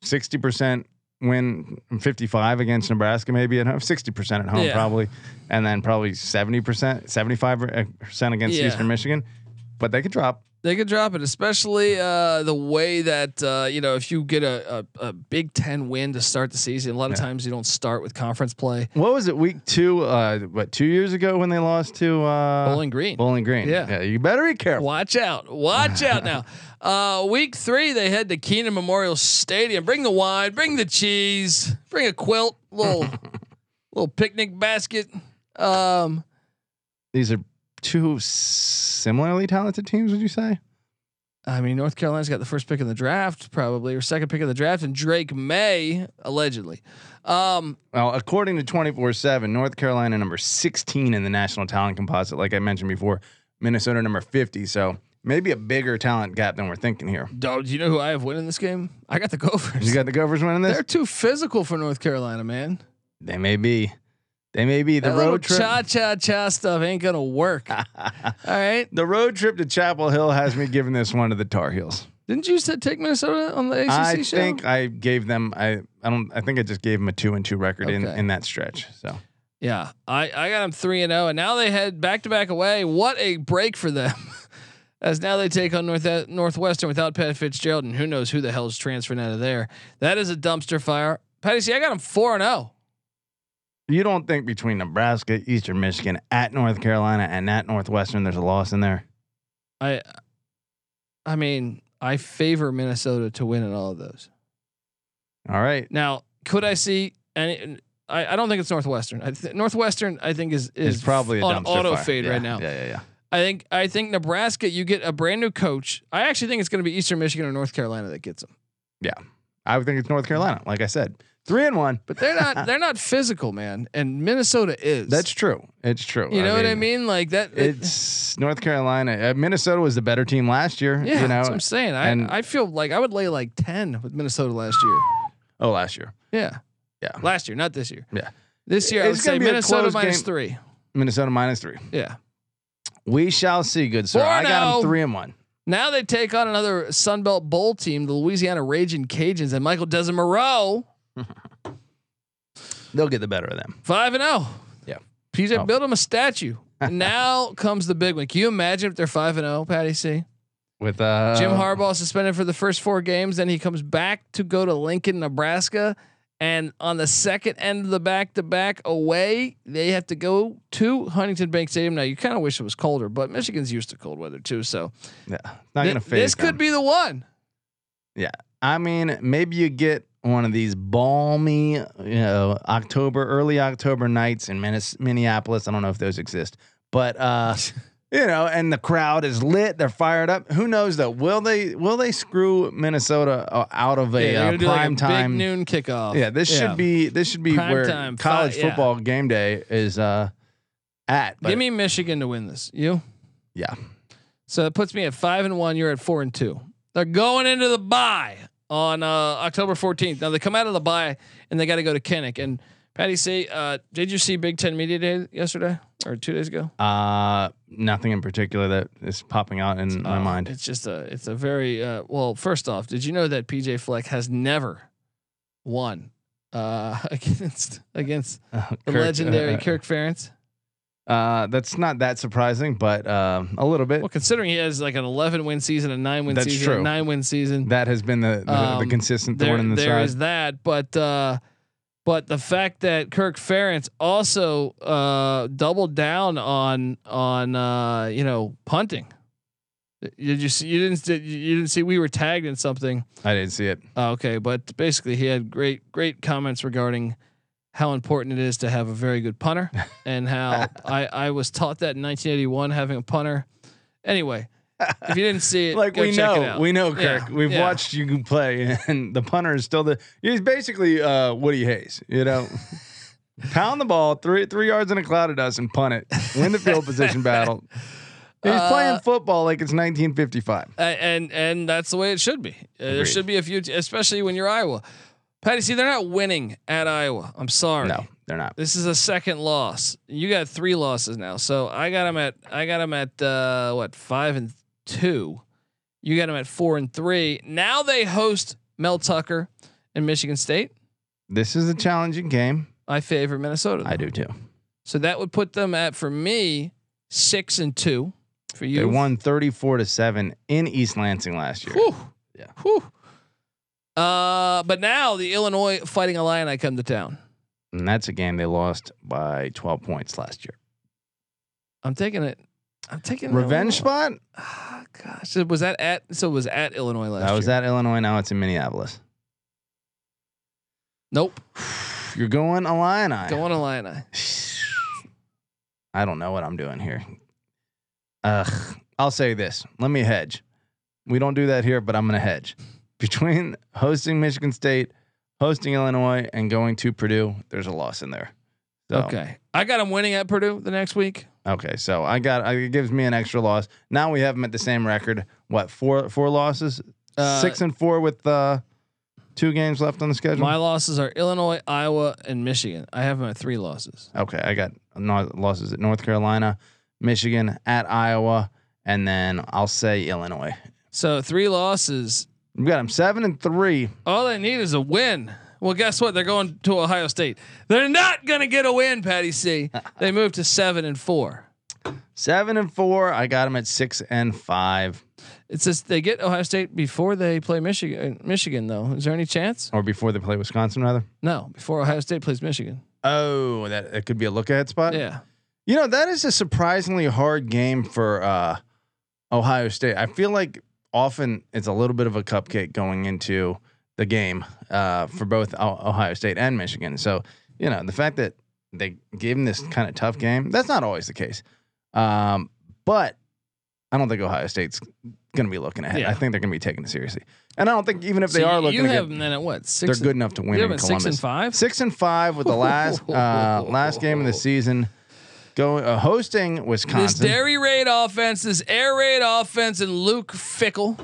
sixty percent win fifty five against Nebraska maybe at home, sixty percent at home yeah. probably, and then probably seventy percent seventy five percent against yeah. Eastern Michigan, but they could drop. They could drop it, especially uh, the way that uh, you know if you get a, a, a Big Ten win to start the season. A lot of yeah. times you don't start with conference play. What was it, week two? Uh, what two years ago when they lost to uh, Bowling Green? Bowling Green. Yeah. yeah, you better be careful. Watch out! Watch out now. Uh, week three they head to Keenan Memorial Stadium. Bring the wine. Bring the cheese. Bring a quilt. Little little picnic basket. Um, These are. Two similarly talented teams, would you say? I mean, North Carolina's got the first pick in the draft, probably, or second pick in the draft, and Drake May, allegedly. Um, well, according to twenty-four seven, North Carolina number sixteen in the national talent composite, like I mentioned before. Minnesota number fifty, so maybe a bigger talent gap than we're thinking here. Dog, do you know who I have winning this game? I got the Gophers. You got the Gophers winning this? They're too physical for North Carolina, man. They may be. They may be the that road trip. Cha cha cha stuff ain't gonna work. All right. The road trip to Chapel Hill has me giving this one to the Tar Heels. Didn't you take Minnesota on the A C C I show? I think I gave them. I I don't. I think I just gave them a two and two record okay. in in that stretch. So. Yeah, I I got them three and zero, and now they head back to back away. What a break for them, as now they take on North Northwestern without Pat Fitzgerald, and who knows who the hell's transferring out of there. That is a dumpster fire. Patty C, I got them four and zero. You don't think between Nebraska, Eastern Michigan, at North Carolina, and at Northwestern, there's a loss in there? I, I mean, I favor Minnesota to win in all of those. All right. Now, could I see any? I, I don't think it's Northwestern. I th- Northwestern, I think is is it's probably a on auto fire. fade yeah, right now. Yeah, yeah, yeah. I think I think Nebraska, you get a brand new coach. I actually think it's going to be Eastern Michigan or North Carolina that gets them. Yeah, I would think it's North Carolina. Like I said. Three and one, but they're not. They're not physical, man. And Minnesota is. That's true. It's true. You know I mean, what I mean? Like that. It, it's North Carolina. Uh, Minnesota was the better team last year. Yeah, you know? That's what I'm saying. I I feel like I would lay like ten with Minnesota last year. Oh, last year. Yeah. Yeah. Last year, not this year. Yeah. This year, it's I would say Minnesota minus game. three. Minnesota minus three. Yeah. We shall see, good sir. Four I got them three and one. Now they take on another Sunbelt Bowl team, the Louisiana Ragin' Cajuns, and Michael Desimero. They'll get the better of them. Five and zero. Yeah, P J oh. built them a statue. Now comes the big one. Can you imagine if they're five and zero, Patty C? With uh, Jim Harbaugh suspended for the first four games, then he comes back to go to Lincoln, Nebraska, and on the second end of the back-to-back away, they have to go to Huntington Bank Stadium. Now you kind of wish it was colder, but Michigan's used to cold weather too, so yeah, not th- gonna fade. This could be the one. Yeah, I mean, maybe you get. One of these balmy, you know, October, early October nights in Minneapolis. I don't know if those exist, but uh, you know, and the crowd is lit. They're fired up. Who knows though? Will they? Will they screw Minnesota out of a yeah, uh, prime like a time big noon kickoff? Yeah, this yeah. should be. This should be prime where time, college five, football yeah. game day is uh, at. Give me Michigan to win this. You? Yeah. So it puts me at five and one. You're at four and two. They're going into the bye. On uh, October fourteenth. Now they come out of the bye and they got to go to Kinnick. And Patty C, uh, did you see Big Ten Media Day yesterday or two days ago? Uh, nothing in particular that is popping out in uh, my mind. It's just a, it's a very uh, well. First off, did you know that P J Fleck has never won uh, against against uh, Kirk, the legendary uh, Kirk Ferentz? Uh, that's not that surprising, but uh, a little bit. Well, considering he has like an eleven win season, a nine win that's season, true. a nine win season, that has been the the, um, the consistent thorn there, in the side. There is that, but uh, but the fact that Kirk Ferentz also uh, doubled down on on uh, you know punting. Did you see? You didn't. Did you didn't see? We were tagged in something. I didn't see it. Uh, okay, but basically, he had great great comments regarding. How important it is to have a very good punter and how I, I was taught that in nineteen eighty-one, having a punter anyway, If you didn't see it, like go we check know, it out. we know, Kirk. Yeah. We've yeah. watched you play, and the punter is still the. He's basically uh, Woody Hayes, you know. Pound the ball three three yards in a cloud of dust and punt it. Win the field position battle. He's uh, playing football like it's nineteen fifty-five, and and that's the way it should be. Uh, there should be a few, t- especially when you're Iowa. Patty C, they're not winning at Iowa. I'm sorry. No, they're not. This is a second loss. You got three losses now. So I got them at I got them at uh, what five and two. You got them at four and three. Now they host Mel Tucker and Michigan State. This is a challenging game. I favor Minnesota, though. I do too. So that would put them at, for me, six and two. For you, they won thirty-four to seven in East Lansing last year. Whew. Yeah. Whew. Uh, but now the Illinois Fighting Illini come to town, and that's a game they lost by twelve points last year. I'm taking it. I'm taking revenge spot. Oh, gosh, was that at? So it was at Illinois last year. That was at Illinois. Now it's in Minneapolis. Nope. You're going Illini. Going Illini. I don't know what I'm doing here. Uh, I'll say this. Let me hedge. We don't do that here, but I'm going to hedge. Between hosting Michigan State, hosting Illinois, and going to Purdue, there's a loss in there. So, okay. I got them winning at Purdue the next week. Okay. So I got, I, it gives me an extra loss. Now we have them at the same record. What, four, four losses? Uh, Six and four with uh, two games left on the schedule. My losses are Illinois, Iowa, and Michigan. I have them at three losses. Okay. I got losses at North Carolina, Michigan, at Iowa, and then I'll say Illinois. So three losses. We got them seven and three. All they need is a win. Well, guess what? They're going to Ohio State. They're not going to get a win, Patty C. They moved to seven and four. Seven and four. I got them at six and five. It's just they get Ohio State before they play Michigan. Michigan, though, is there any chance? Or before they play Wisconsin, rather? No, before Ohio State plays Michigan. Oh, that it could be a look ahead spot. Yeah. You know, that is a surprisingly hard game for uh, Ohio State. I feel like often it's a little bit of a cupcake going into the game uh, for both Ohio State and Michigan. So, you know, the fact that they gave them this kind of tough game, that's not always the case. Um, but I don't think Ohio State's going to be looking ahead. Yeah. I think they're going to be taking it seriously. And I don't think even if so they are looking, you have them then at what? Six they're good enough to win in Columbus. Six and five. Six and five with the last uh, last game of the season. Going uh, hosting Wisconsin. This dairy raid offense, this air raid offense, and Luke Fickell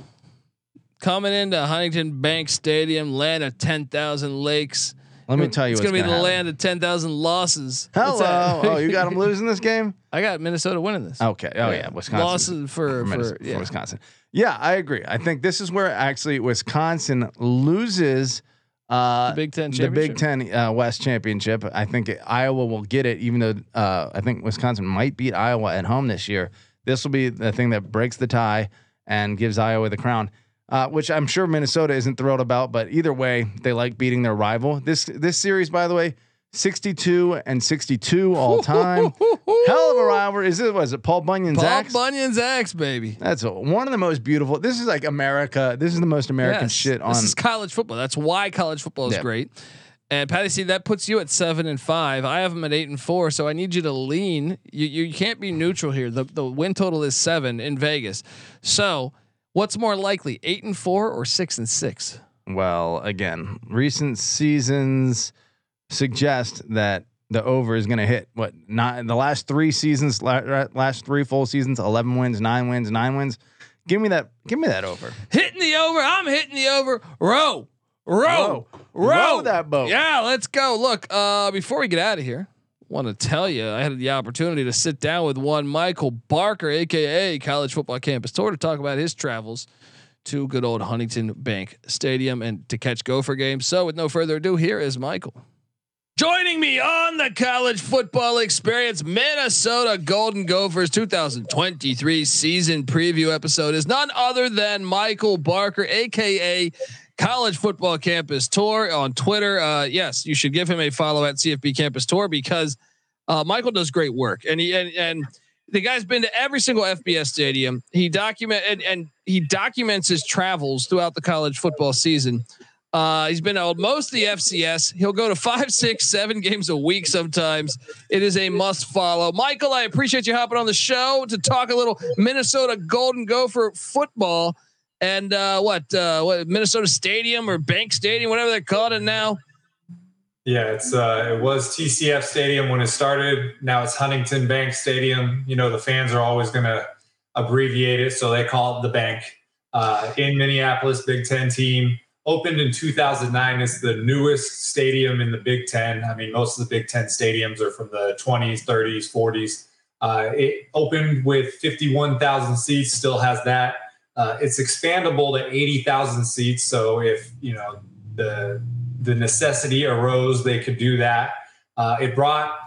coming into Huntington Bank Stadium, land of ten thousand lakes. Let me tell you, it's going to be the happen. land of ten thousand losses. Hello, oh, you got them losing this game. I got Minnesota winning this. Okay, oh yeah, yeah. Wisconsin losses for for, for, yeah. for Wisconsin. Yeah, I agree. I think this is where actually Wisconsin loses. Uh, the Big Ten, the Big Ten uh, West Championship. I think it, Iowa will get it, even though uh, I think Wisconsin might beat Iowa at home this year. This will be the thing that breaks the tie and gives Iowa the crown, uh, which I'm sure Minnesota isn't thrilled about. But either way, they like beating their rival. This this series, by the way, sixty-two and sixty-two all time. Hell of a rivalry. Is it? Was it Paul Bunyan's axe? Paul Bunyan's axe, baby. That's a, one of the most beautiful. This is like America. This is the most American yes, shit on. This is college football. That's why college football is yeah. great. And Patty C, that puts you at seven and five. I have them at eight and four. So I need you to lean. You you can't be neutral here. The the win total is seven in Vegas. So what's more likely, eight and four or six and six? Well, again, recent seasons suggest that the over is going to hit what not in the last three seasons, la- last three full seasons, eleven wins, nine wins, nine wins. Give me that. Give me that over. Hitting the over. I'm hitting the over. Row, row, row, row that boat. Yeah, let's go. Look, uh, before we get out of here, want to tell you, I had the opportunity to sit down with one Michael Barker, A K A College Football Campus Tour, to talk about his travels to good old Huntington Bank Stadium and to catch Gopher games. So with no further ado, here is Michael. Joining me on the College Football Experience Minnesota Golden Gophers twenty twenty-three season preview episode is none other than Michael Barker, A K A College Football Campus Tour on Twitter. Uh, yes, you should give him a follow at C F B Campus Tour because uh, Michael does great work. And he, and, and the guy's been to every single F B S stadium. He document and, and he documents his travels throughout the college football season. Uh, he's been out most of the F C S. He'll go to five, six, seven games a week sometimes. It is a must follow. Michael, I appreciate you hopping on the show to talk a little Minnesota Golden Gopher football and uh, what, uh, what Minnesota Stadium or Bank Stadium, whatever they called it now. Yeah, it's uh, it was T C F Stadium when it started. Now it's Huntington Bank Stadium. You know, the fans are always going to abbreviate it, so they call it the Bank. Uh, in Minneapolis, Big Ten team. Opened in two thousand nine, it's the newest stadium in the Big Ten. I mean, most of the Big Ten stadiums are from the twenties, thirties, forties. Uh, it opened with fifty-one thousand seats, still has that. Uh, it's expandable to eighty thousand seats. So if, you know, the the necessity arose, they could do that. Uh, it brought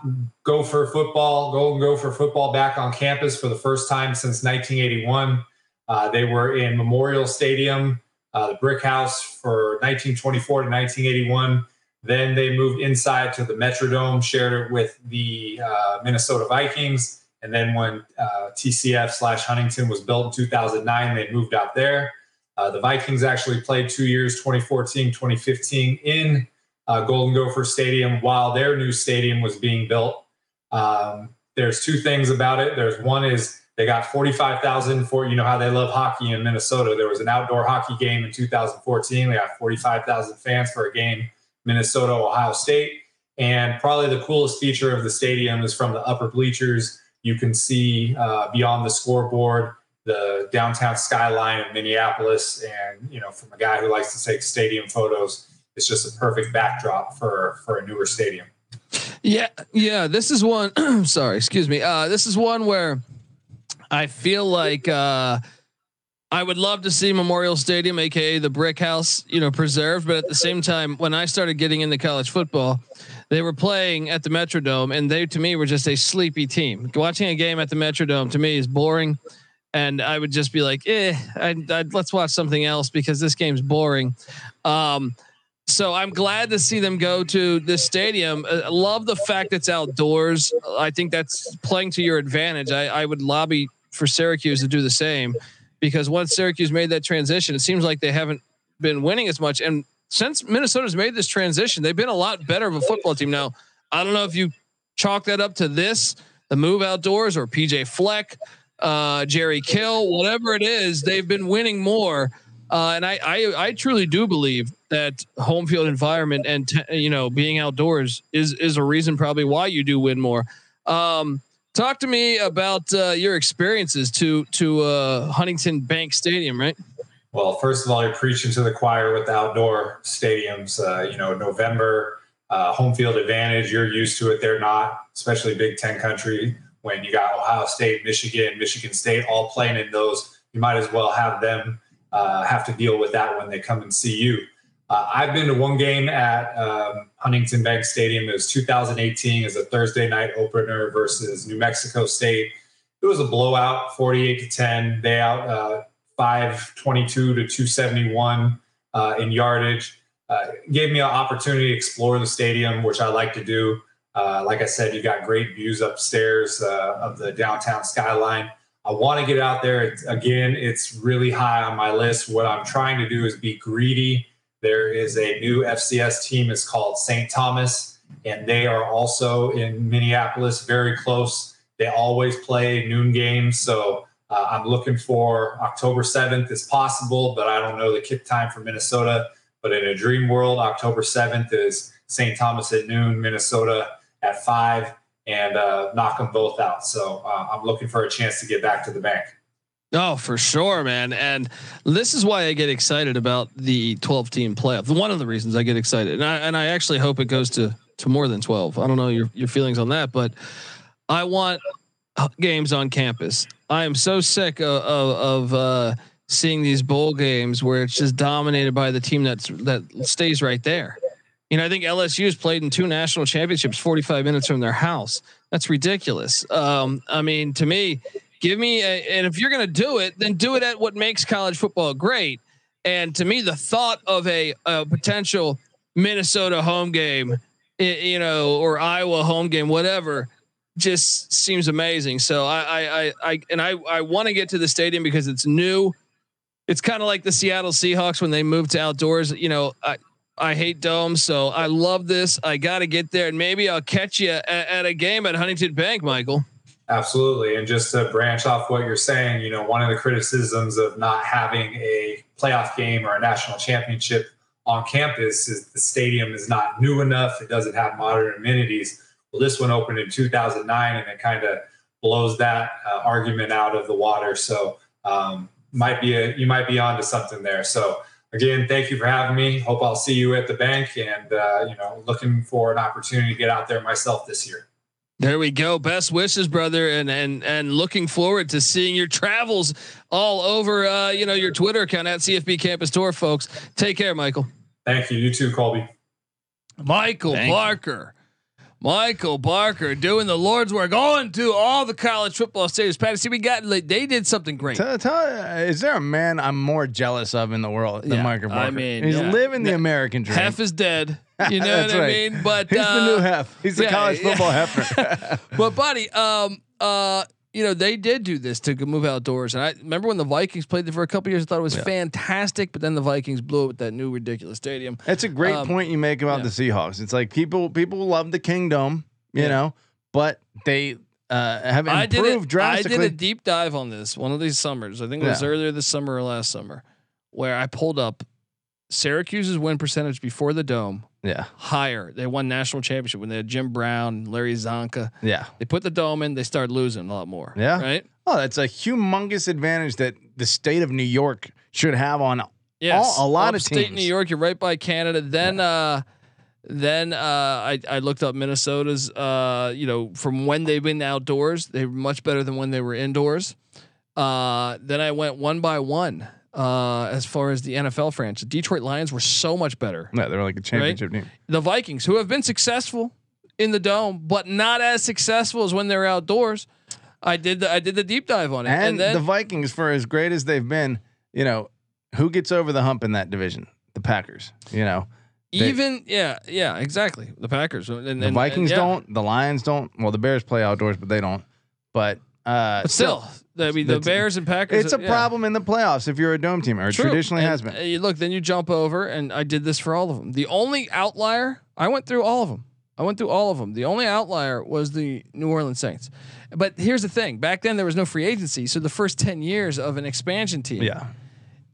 Gopher football, Golden Gopher football back on campus for the first time since nineteen eighty-one. Uh, they were in Memorial Stadium, Uh, the Brick House for nineteen twenty-four to nineteen eighty-one. Then they moved inside to the Metrodome, shared it with the uh, Minnesota Vikings. And then when uh, T C F slash Huntington was built in two thousand nine, they moved out there. Uh, the Vikings actually played two years, twenty fourteen, twenty fifteen, in uh, Golden Gopher Stadium while their new stadium was being built. Um, there's two things about it. There's one is they got forty-five thousand for, you know how they love hockey in Minnesota. There was an outdoor hockey game in two thousand fourteen. They got forty-five thousand fans for a game, Minnesota, Ohio State. And probably the coolest feature of the stadium is from the upper bleachers, you can see uh, beyond the scoreboard, the downtown skyline of Minneapolis. And, you know, from a guy who likes to take stadium photos, it's just a perfect backdrop for, for a newer stadium. Yeah. Yeah. This is one, sorry, excuse me. Uh, this is one where I feel like uh, I would love to see Memorial Stadium, A K A the Brick House, you know, preserved. But at the same time, when I started getting into college football, they were playing at the Metrodome, and they, to me, were just a sleepy team. Watching a game at the Metrodome to me is boring. And I would just be like, eh, I, I, let's watch something else because this game's boring. Um, So I'm glad to see them go to this stadium. I love the fact it's outdoors. I think that's playing to your advantage. I, I would lobby for Syracuse to do the same, because once Syracuse made that transition, it seems like they haven't been winning as much. And since Minnesota's made this transition, they've been a lot better of a football team. Now, I don't know if you chalk that up to this, the move outdoors, or P J Fleck, uh, Jerry Kill, whatever it is, they've been winning more. Uh, and I, I, I truly do believe that home field environment and t- you know, being outdoors is is a reason probably why you do win more. Um, talk to me about uh, your experiences to to uh, Huntington Bank Stadium, right? Well, first of all, you're preaching to the choir with the outdoor stadiums. Uh, you know, November uh, home field advantage. You're used to it; they're not, especially Big Ten country. When you got Ohio State, Michigan, Michigan State all playing in those, you might as well have them. Uh, have to deal with that when they come and see you. Uh, I've been to one game at um, Huntington Bank Stadium. It was two thousand eighteen as a Thursday night opener versus New Mexico State. It was a blowout, forty-eight to ten. They out uh, five twenty-two to two seventy-one uh, in yardage. Uh, it gave me an opportunity to explore the stadium, which I like to do. Uh, like I said, you got great views upstairs uh, of the downtown skyline. I want to get out there again. It's really high on my list. What I'm trying to do is be greedy. There is a new F C S team. It's called Saint Thomas, and they are also in Minneapolis, very close. They always play noon games. So uh, I'm looking for October seventh is possible, but I don't know the kick time for Minnesota. But in a dream world, October seventh is Saint Thomas at noon, Minnesota at five. And uh, knock them both out. So uh, I'm looking for a chance to get back to the Bank. Oh, for sure, man. And this is why I get excited about the twelve team playoff. One of the reasons I get excited, and I, and I actually hope it goes to, to more than twelve. I don't know your, your feelings on that, but I want games on campus. I am so sick of, of, of uh, seeing these bowl games where it's just dominated by the team that's, that stays right there. You know, I think L S U's played in two national championships, forty-five minutes from their house. That's ridiculous. Um, I mean, to me, give me a, and if you're going to do it, then do it at what makes college football great. And to me, the thought of a, a potential Minnesota home game, you know, or Iowa home game, whatever, just seems amazing. So I, I, I, and I, I want to get to the stadium because it's new. It's kind of like the Seattle Seahawks when they moved to outdoors. You know, I, I hate domes, so I love this. I got to get there, and maybe I'll catch you at, at a game at Huntington Bank, Michael. Absolutely. And just to branch off what you're saying, you know, one of the criticisms of not having a playoff game or a national championship on campus is the stadium is not new enough. It doesn't have modern amenities. Well, this one opened in two thousand nine, and it kind of blows that uh, argument out of the water. So um, might be a, you might be onto something there. So again, thank you for having me. Hope I'll see you at the bank, and, uh, you know, looking for an opportunity to get out there myself this year. There we go. Best wishes, brother. And, and, and looking forward to seeing your travels all over, uh, you know, your Twitter account at C F B Campus Tour, folks. Take care, Michael. Thank you. You too, Colby. Michael Thank Barker, you. Michael Barker doing the Lord's work, going to all the college football stadiums. Patty C, we got, they did something great. Tell, tell, is there a man I'm more jealous of in the world than yeah, Michael Barker? I mean, he's yeah. living the American dream. Hef is dead. You know what I right. mean? But he's uh, the new Hef. He's the yeah, college football yeah. Hefner. But buddy, um, uh, you know, they did do this to move outdoors. And I remember when the Vikings played there for a couple of years, I thought it was yeah. fantastic, but then the Vikings blew it with that new ridiculous stadium. That's a great um, point you make about yeah. the Seahawks. It's like people people love the Kingdom, you yeah. know, but they uh, have improved I did it, drastically. I did a deep dive on this one of these summers. I think it was yeah. earlier this summer or last summer, where I pulled up Syracuse's win percentage before the dome. Yeah. Higher. They won national championship when they had Jim Brown, Larry Zonka. Yeah. They put the dome in, they started losing a lot more. Yeah. Right. Oh, that's a humongous advantage that the state of New York should have on yes. all, a lot Upstate of teams. New York, you're right by Canada. Then yeah. uh then uh I, I looked up Minnesota's uh, you know, from when they've been outdoors, they were much better than when they were indoors. Uh then I went one by one. Uh, as far as the N F L franchise, the Detroit Lions were so much better. Yeah, they're like a championship right? team. The Vikings, who have been successful in the dome, but not as successful as when they're outdoors. I did the I did the deep dive on it, and, and then, the Vikings, for as great as they've been, you know, who gets over the hump in that division? The Packers, you know. They, even yeah, yeah, exactly. The Packers. And, and, the Vikings and, yeah. don't. The Lions don't. Well, the Bears play outdoors, but they don't. But. Uh, but still, still, I mean, the Bears and Packers. It's a yeah. problem in the playoffs if you're a dome team, or it traditionally and has been. You look, then you jump over, and I did this for all of them. The only outlier, I went through all of them. I went through all of them. The only outlier was the New Orleans Saints. But here's the thing: back then there was no free agency, so the first ten years of an expansion team, yeah,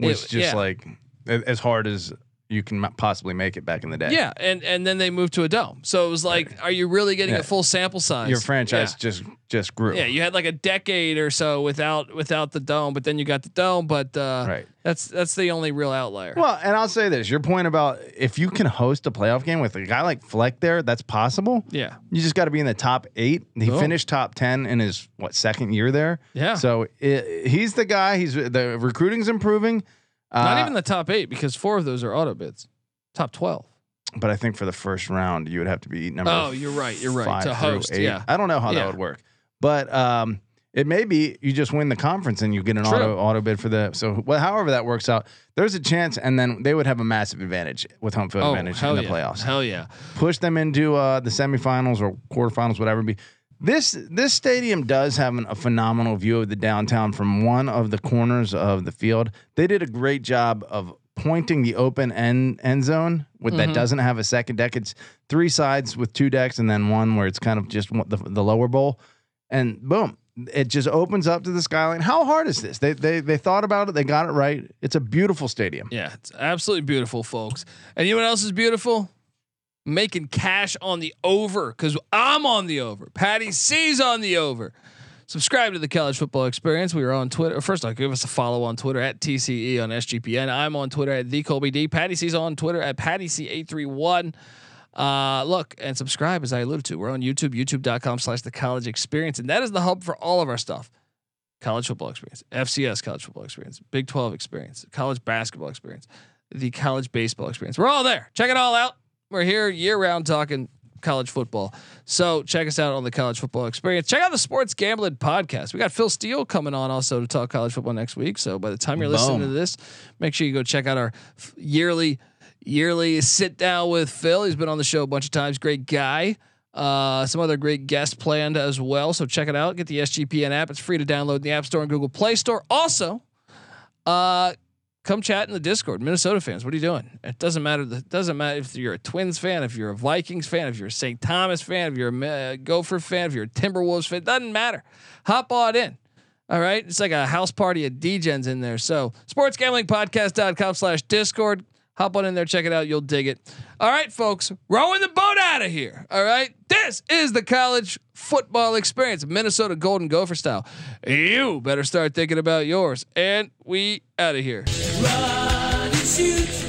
was just yeah. like as hard as you can possibly make it back in the day. Yeah, and and then they moved to a dome. So it was like, are you really getting yeah. a full sample size? Your franchise yeah. just just grew. Yeah, you had like a decade or so without without the dome, but then you got the dome. But uh, right. that's that's the only real outlier. Well, and I'll say this: your point about if you can host a playoff game with a guy like Fleck there, that's possible. Yeah, you just got to be in the top eight. He oh. finished top ten in his what second year there. Yeah, so it, he's the guy. He's the recruiting's improving. Not uh, even the top eight, because four of those are auto bids. Top twelve. But I think for the first round, you would have to be number. Oh, you're right. You're right. To host, eight. yeah. I don't know how yeah. that would work, but um, it may be you just win the conference and you get an True. auto auto bid for the. So, well, however that works out, there's a chance, and then they would have a massive advantage with home field oh, advantage in the yeah. playoffs. Hell yeah! Push them into uh, the semifinals or quarterfinals, whatever it be. This this stadium does have an, a phenomenal view of the downtown from one of the corners of the field. They did a great job of pointing the open end end zone with mm-hmm. that doesn't have a second deck. It's three sides with two decks and then one where it's kind of just the, the lower bowl, and boom, it just opens up to the skyline. How hard is this? They they they thought about it. They got it right. It's a beautiful stadium. Yeah, it's absolutely beautiful, folks. And you know what else is beautiful? Making cash on the over, because I'm on the over. Patty C's on the over. Subscribe to the College Football Experience. We are on Twitter. First off, give us a follow on Twitter at T C E on S G P N. I'm on Twitter at the Colby D. Patty C's on Twitter at Patty C eight three one. Uh, look and subscribe, as I alluded to. We're on YouTube, youtube dot com slash the college experience, and that is the hub for all of our stuff. College Football Experience, F C S College Football Experience, Big twelve Experience, College Basketball Experience, the College Baseball Experience. We're all there. Check it all out. We're here year round talking college football. So check us out on the College Football Experience. Check out the Sports Gambling Podcast. We got Phil Steele coming on also to talk college football next week. So by the time you're Boom. listening to this, make sure you go check out our yearly, yearly sit down with Phil. He's been on the show a bunch of times. Great guy. Uh, some other great guests planned as well. So check it out. Get the S G P N app. It's free to download in the App Store and Google Play Store. Also, uh, come chat in the Discord. Minnesota fans, what are you doing? It doesn't matter. It doesn't matter if you're a Twins fan, if you're a Vikings fan, if you're a Saint Thomas fan, if you're a uh, Gopher fan, if you're a Timberwolves fan, it doesn't matter. Hop on in. All right. It's like a house party of D-gens in there. So sports gambling podcast dot com slash Discord. Hop on in there, check it out. You'll dig it. All right, folks, rowing the boat out of here. All right. This is the college football experience, Minnesota Golden Gopher style. You better start thinking about yours. And we out of here. Run and shoot.